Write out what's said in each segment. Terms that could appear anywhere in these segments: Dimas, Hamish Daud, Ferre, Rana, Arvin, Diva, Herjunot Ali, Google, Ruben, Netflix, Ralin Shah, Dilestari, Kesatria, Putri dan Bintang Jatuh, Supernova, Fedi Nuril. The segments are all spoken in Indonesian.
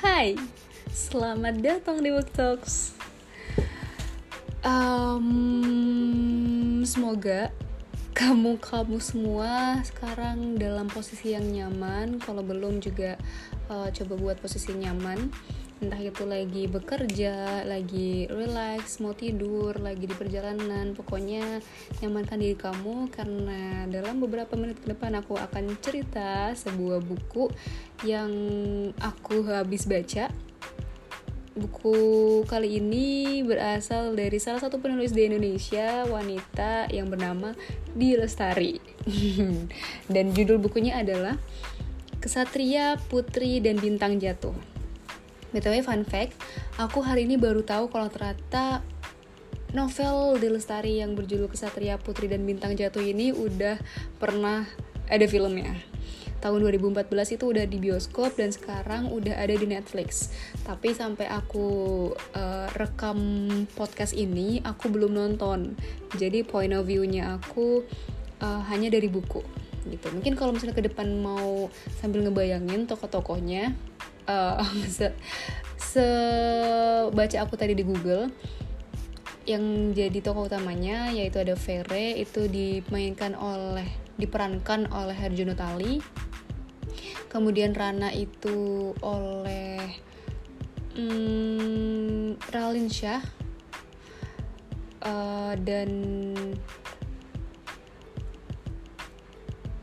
Hai, selamat datang di Book Talks. Semoga kamu semua sekarang dalam posisi yang nyaman. Kalau belum juga coba buat posisi nyaman. Entah itu lagi bekerja, lagi relax, mau tidur, lagi di perjalanan. Pokoknya nyamankan diri kamu, karena dalam beberapa menit ke depan aku akan cerita sebuah buku yang aku habis baca. Buku kali ini berasal dari salah satu penulis di Indonesia, wanita yang bernama Dilestari. Dan judul bukunya adalah Kesatria, Putri dan Bintang Jatuh. BTW fun fact, aku hari ini baru tahu kalau ternyata novel Dilestari yang berjudul Kesatria, Putri dan Bintang Jatuh ini udah pernah ada filmnya. Tahun 2014 itu udah di bioskop dan sekarang udah ada di Netflix. Tapi sampai aku rekam podcast ini, aku belum nonton. Jadi point of view-nya aku hanya dari buku gitu. Mungkin kalau misalnya ke depan mau sambil ngebayangin tokoh-tokohnya, baca aku tadi di Google, yang jadi tokoh utamanya yaitu ada Ferre, itu diperankan oleh Herjunot Ali. Kemudian Rana itu oleh Ralin Shah, dan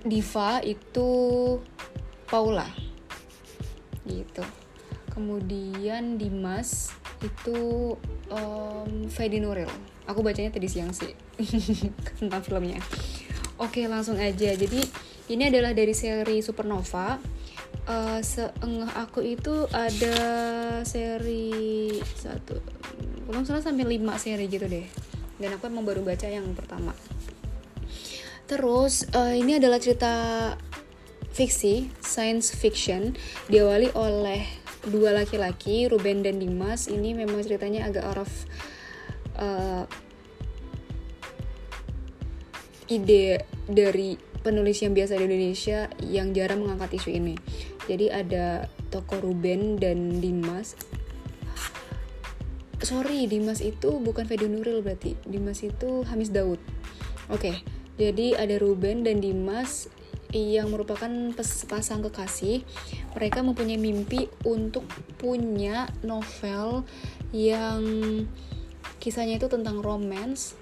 Diva itu Paula gitu. Kemudian Dimas itu Fedi Nuril. Aku bacanya tadi siang sih tentang filmnya. Oke, langsung aja. Jadi ini adalah dari seri Supernova. Seengah aku itu ada seri 1, belum salah sampai 5 seri gitu deh. Dan aku emang baru baca yang pertama. Terus ini adalah cerita fiksi, science fiction, diawali oleh 2 laki-laki, Ruben dan Dimas. Ini memang ceritanya agak out of ide dari penulis yang biasa di Indonesia yang jarang mengangkat isu ini. Jadi ada tokoh Ruben dan Dimas. Sorry, Dimas itu bukan Fedi Nuril berarti. Dimas itu Hamish Daud. Oke, jadi ada Ruben dan Dimas yang merupakan sepasang kekasih. Mereka mempunyai mimpi untuk punya novel yang kisahnya itu tentang romance,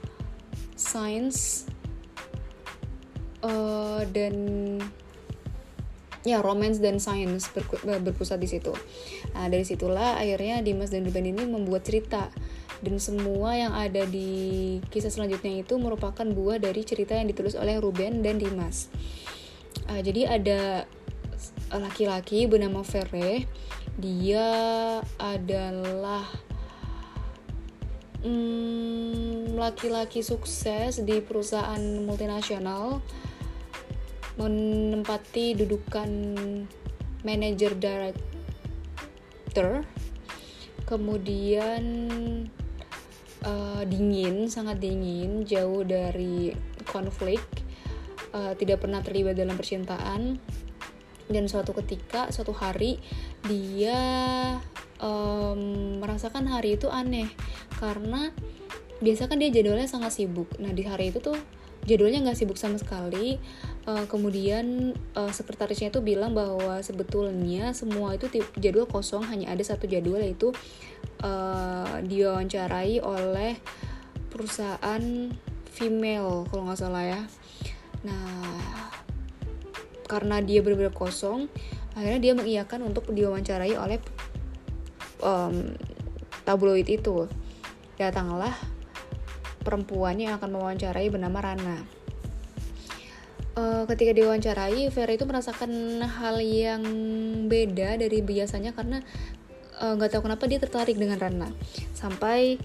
science, romance dan science berpusat di situ. Nah, dari situlah akhirnya Dimas dan Ruben ini membuat cerita, dan semua yang ada di kisah selanjutnya itu merupakan buah dari cerita yang ditulis oleh Ruben dan Dimas. Jadi ada laki-laki bernama Ferre. Dia adalah laki-laki sukses di perusahaan multinasional, menempati dudukan manager director. Kemudian dingin, sangat dingin, jauh dari konflik, tidak pernah terlibat dalam percintaan. Dan suatu hari dia merasakan hari itu aneh, karena biasa kan dia jadwalnya sangat sibuk. Nah, di hari itu tuh jadwalnya nggak sibuk sama sekali. Kemudian sekretarisnya itu bilang bahwa sebetulnya semua itu jadwal kosong, hanya ada satu jadwal, yaitu diwawancarai oleh perusahaan female kalau nggak salah ya. Nah, karena dia benar-benar kosong, akhirnya dia mengiyakan untuk diwawancarai oleh tabloid itu. Datanglah perempuan yang akan mewawancarai bernama Rana. Ketika diwawancarai, Ferre itu merasakan hal yang beda dari biasanya, karena gak tahu kenapa dia tertarik dengan Rana. Sampai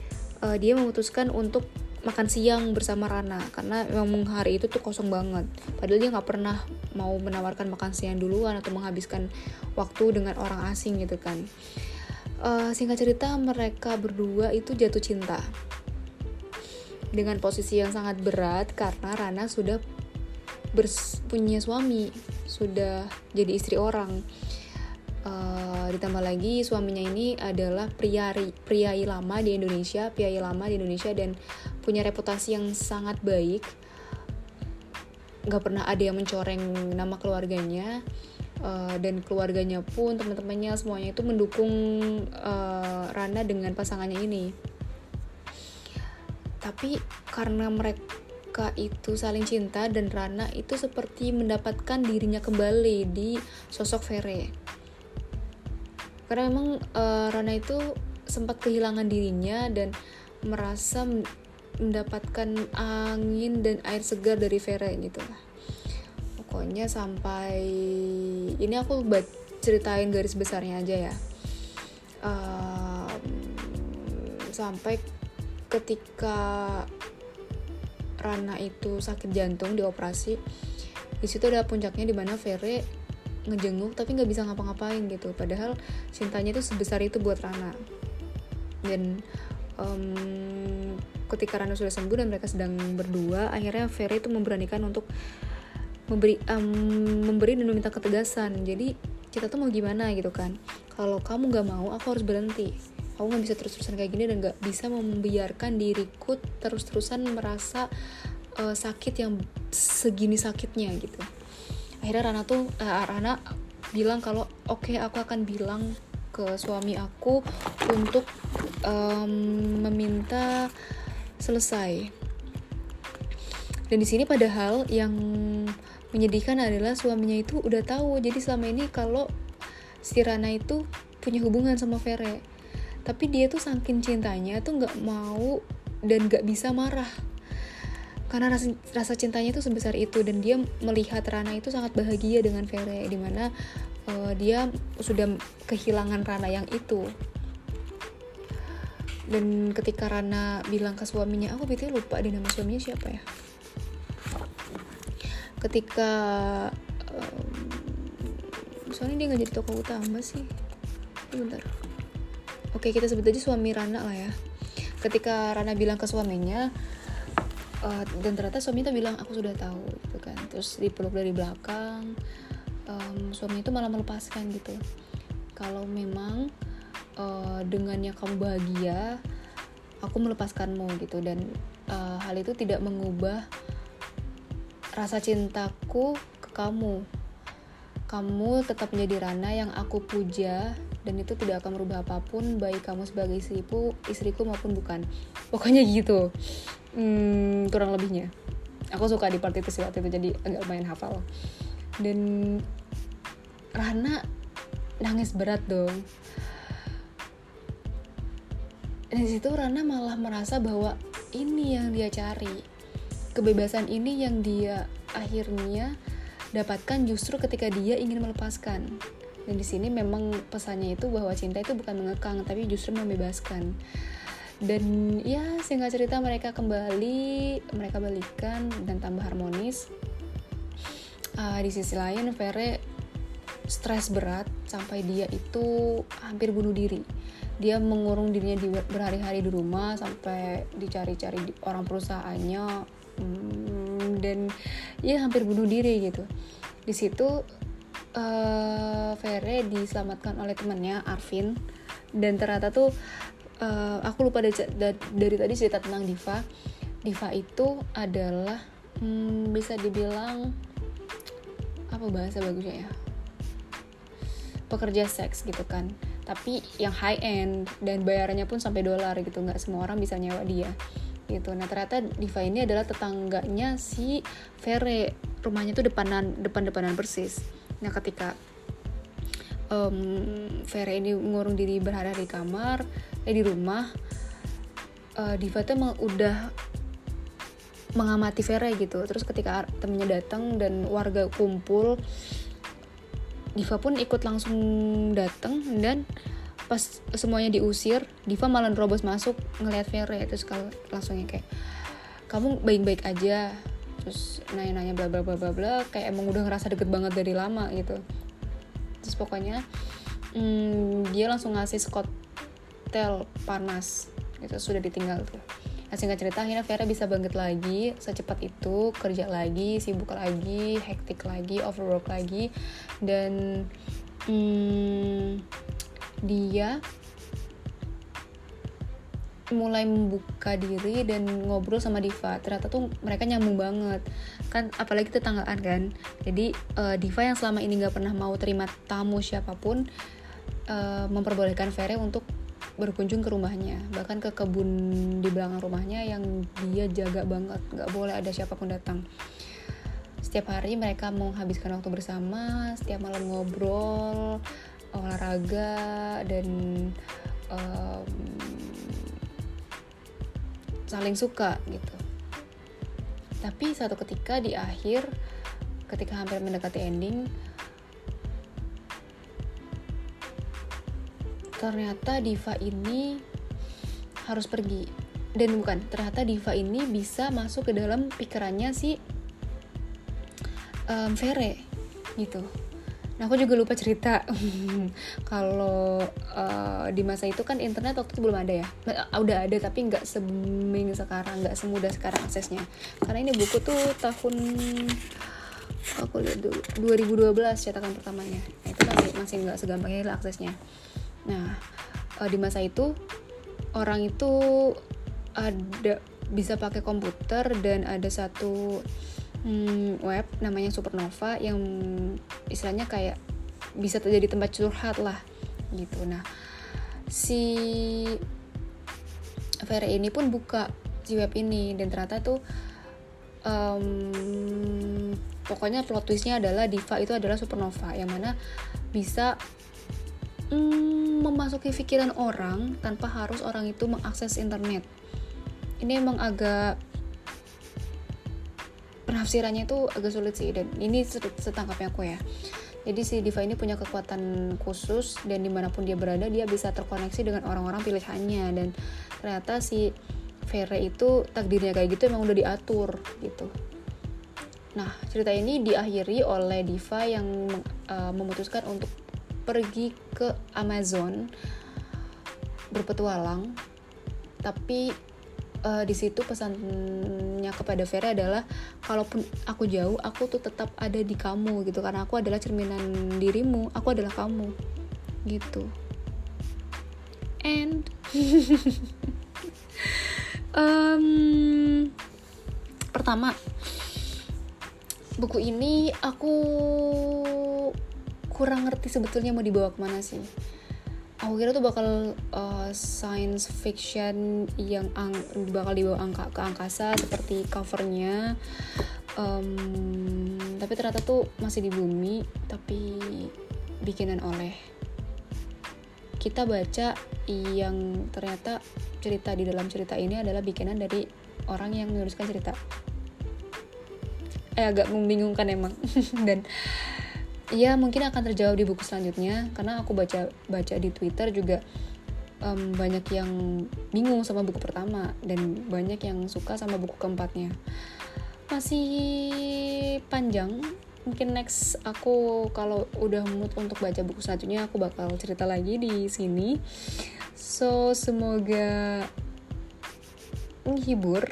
dia memutuskan untuk makan siang bersama Rana, karena memang hari itu tuh kosong banget. Padahal dia gak pernah mau menawarkan makan siang duluan atau menghabiskan waktu dengan orang asing gitu kan. Singkat cerita, mereka berdua itu jatuh cinta, dengan posisi yang sangat berat karena Rana sudah punya suami, sudah jadi istri orang. Ditambah lagi suaminya ini adalah priai lama di Indonesia dan punya reputasi yang sangat baik. Gak pernah ada yang mencoreng nama keluarganya, dan keluarganya pun, teman-temannya semuanya itu mendukung Rana dengan pasangannya ini. Tapi karena mereka itu saling cinta dan Rana itu seperti mendapatkan dirinya kembali di sosok Ferre. Karena memang Rana itu sempat kehilangan dirinya dan merasa mendapatkan angin dan air segar dari Ferre gitu lah. Pokoknya sampai ini aku ceritain garis besarnya aja ya. Sampai ketika Rana itu sakit jantung di operasi, di situ ada puncaknya di mana Ferre ngejenguk tapi nggak bisa ngapa-ngapain gitu, padahal cintanya itu sebesar itu buat Rana. Dan ketika Rana sudah sembuh dan mereka sedang berdua, akhirnya Ferre itu memberanikan untuk memberi dan meminta ketegasan. Jadi kita tuh mau gimana gitu kan, kalau kamu nggak mau aku harus berhenti, aku nggak bisa terus-terusan kayak gini dan nggak bisa membiarkan diriku terus-terusan merasa sakit yang segini sakitnya gitu. Akhirnya Rana bilang kalau oke, aku akan bilang ke suami aku untuk meminta selesai. Dan di sini padahal yang menyedihkan adalah suaminya itu udah tahu. Jadi selama ini kalau si Rana itu punya hubungan sama Ferre, tapi dia tuh saking cintanya tuh nggak mau dan nggak bisa marah. Karena rasa cintanya itu sebesar itu dan dia melihat Rana itu sangat bahagia dengan Ferre, di mana dia sudah kehilangan Rana yang itu. Dan ketika Rana bilang ke suaminya, aku betul lupa deh nama suaminya siapa ya. Ketika soalnya dia nggak jadi tokoh utama sih. Bentar. Oke, kita sebut aja suami Rana lah ya. Ketika Rana bilang ke suaminya, dan ternyata suami itu bilang aku sudah tahu gitu kan, terus dipeluk dari belakang. Suami itu malah melepaskan gitu, kalau memang dengannya kamu bahagia aku melepaskanmu gitu. Dan hal itu tidak mengubah rasa cintaku ke kamu tetap menjadi Rana yang aku puja, dan itu tidak akan merubah apapun, baik kamu sebagai istriku maupun bukan. Pokoknya gitu. Kurang lebihnya aku suka di part itu sih waktu itu, jadi agak lumayan hafal. Dan Rana nangis berat dong. Dan disitu Rana malah merasa bahwa ini yang dia cari, kebebasan ini yang dia akhirnya dapatkan justru ketika dia ingin melepaskan. Dan di sini memang pesannya itu bahwa cinta itu bukan mengekang tapi justru membebaskan. Dan ya singkat cerita mereka balikan dan tambah harmonis. Di sisi lain Ferre stres berat sampai dia itu hampir bunuh diri. Dia mengurung dirinya berhari-hari di rumah sampai dicari-cari orang perusahaannya, dan ya hampir bunuh diri gitu. Di situ Ferre diselamatkan oleh temannya Arvin, dan ternyata tuh aku lupa dari tadi cerita tentang Diva. Diva itu adalah bisa dibilang apa bahasa bagusnya ya, pekerja seks gitu kan, tapi yang high end dan bayarannya pun sampai $, gitu, nggak semua orang bisa nyewa dia gitu. Nah ternyata Diva ini adalah tetangganya si Ferre, rumahnya tuh depan-depanan persis. Nah ketika Ferre ini mengurung diri berhari-hari di rumah, Diva tuh emang udah mengamati Ferre gitu. Terus ketika temennya datang dan warga kumpul, Diva pun ikut langsung datang. Dan pas semuanya diusir, Diva malah nerobos masuk ngelihat Ferre, terus kalau langsungnya kayak kamu baik-baik aja, terus nanya-nanya bla bla bla bla bla, kayak emang udah ngerasa deket banget dari lama gitu. Terus pokoknya dia langsung ngasih sekotel panas gitu, sudah ditinggal tuh. Nah, singkat cerita akhirnya Ferre bisa bangkit lagi secepat itu, kerja lagi, sibuk lagi, hektik lagi, overwork lagi. Dan dia mulai membuka diri dan ngobrol sama Diva. Ternyata tuh mereka nyambung banget kan, apalagi tetanggaan kan. Jadi Diva yang selama ini gak pernah mau terima tamu siapapun memperbolehkan Ferre untuk berkunjung ke rumahnya, bahkan ke kebun di belakang rumahnya yang dia jaga banget, gak boleh ada siapapun datang. Setiap hari mereka menghabiskan waktu bersama, setiap malam ngobrol, olahraga, dan saling suka gitu. Tapi suatu ketika di akhir, ketika hampir mendekati ending, ternyata Diva ini harus pergi. Dan bukan, ternyata Diva ini bisa masuk ke dalam pikirannya si Ferre gitu. Nah, aku juga lupa cerita kalau di masa itu kan internet waktu itu belum ada ya. Udah ada tapi nggak se-booming sekarang, nggak semudah sekarang aksesnya. Karena ini buku tuh tahun aku lihat dulu 2012 cetakan pertamanya. Nah, itu masih nggak segampangnya lah aksesnya. Nah, di masa itu orang itu ada bisa pakai komputer dan ada satu web namanya Supernova yang istilahnya kayak bisa jadi tempat curhat lah gitu. Nah, si Ferre ini pun buka si web ini dan ternyata tuh pokoknya plot twistnya adalah Diva itu adalah Supernova yang mana bisa memasuki pikiran orang tanpa harus orang itu mengakses internet. Ini emang agak penafsirannya itu agak sulit sih, dan ini setangkapnya aku ya. Jadi si Diva ini punya kekuatan khusus dan dimanapun dia berada dia bisa terkoneksi dengan orang-orang pilihannya, dan ternyata si Ferre itu takdirnya kayak gitu, emang udah diatur gitu. Nah, cerita ini diakhiri oleh Diva yang memutuskan untuk pergi ke Amazon berpetualang, tapi di situ pesannya kepada Ferre adalah kalaupun aku jauh, aku tuh tetap ada di kamu gitu, karena aku adalah cerminan dirimu, aku adalah kamu gitu. And pertama buku ini aku kurang ngerti sebetulnya mau dibawa kemana sih. Aku kira tuh bakal science fiction yang bakal dibawa ke angkasa seperti covernya, tapi ternyata tuh masih di bumi, tapi bikinan oleh kita baca yang ternyata cerita di dalam cerita ini adalah bikinan dari orang yang menuliskan cerita. Agak membingungkan emang dan ya mungkin akan terjawab di buku selanjutnya, karena aku baca di Twitter juga banyak yang bingung sama buku pertama dan banyak yang suka sama buku keempatnya. Masih panjang, mungkin next aku kalau udah mood untuk baca buku selanjutnya aku bakal cerita lagi di sini. So semoga menghibur.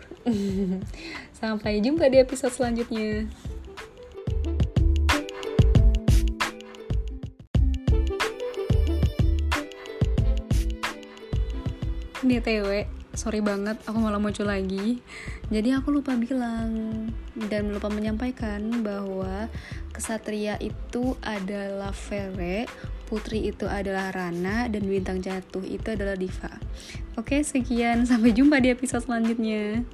Sampai jumpa di episode selanjutnya. DTW, sorry banget aku malah muncul lagi. Jadi aku lupa bilang dan lupa menyampaikan bahwa Kesatria itu adalah Ferre, Putri itu adalah Rana, dan Bintang Jatuh itu adalah Diva. Oke, sekian, sampai jumpa di episode selanjutnya.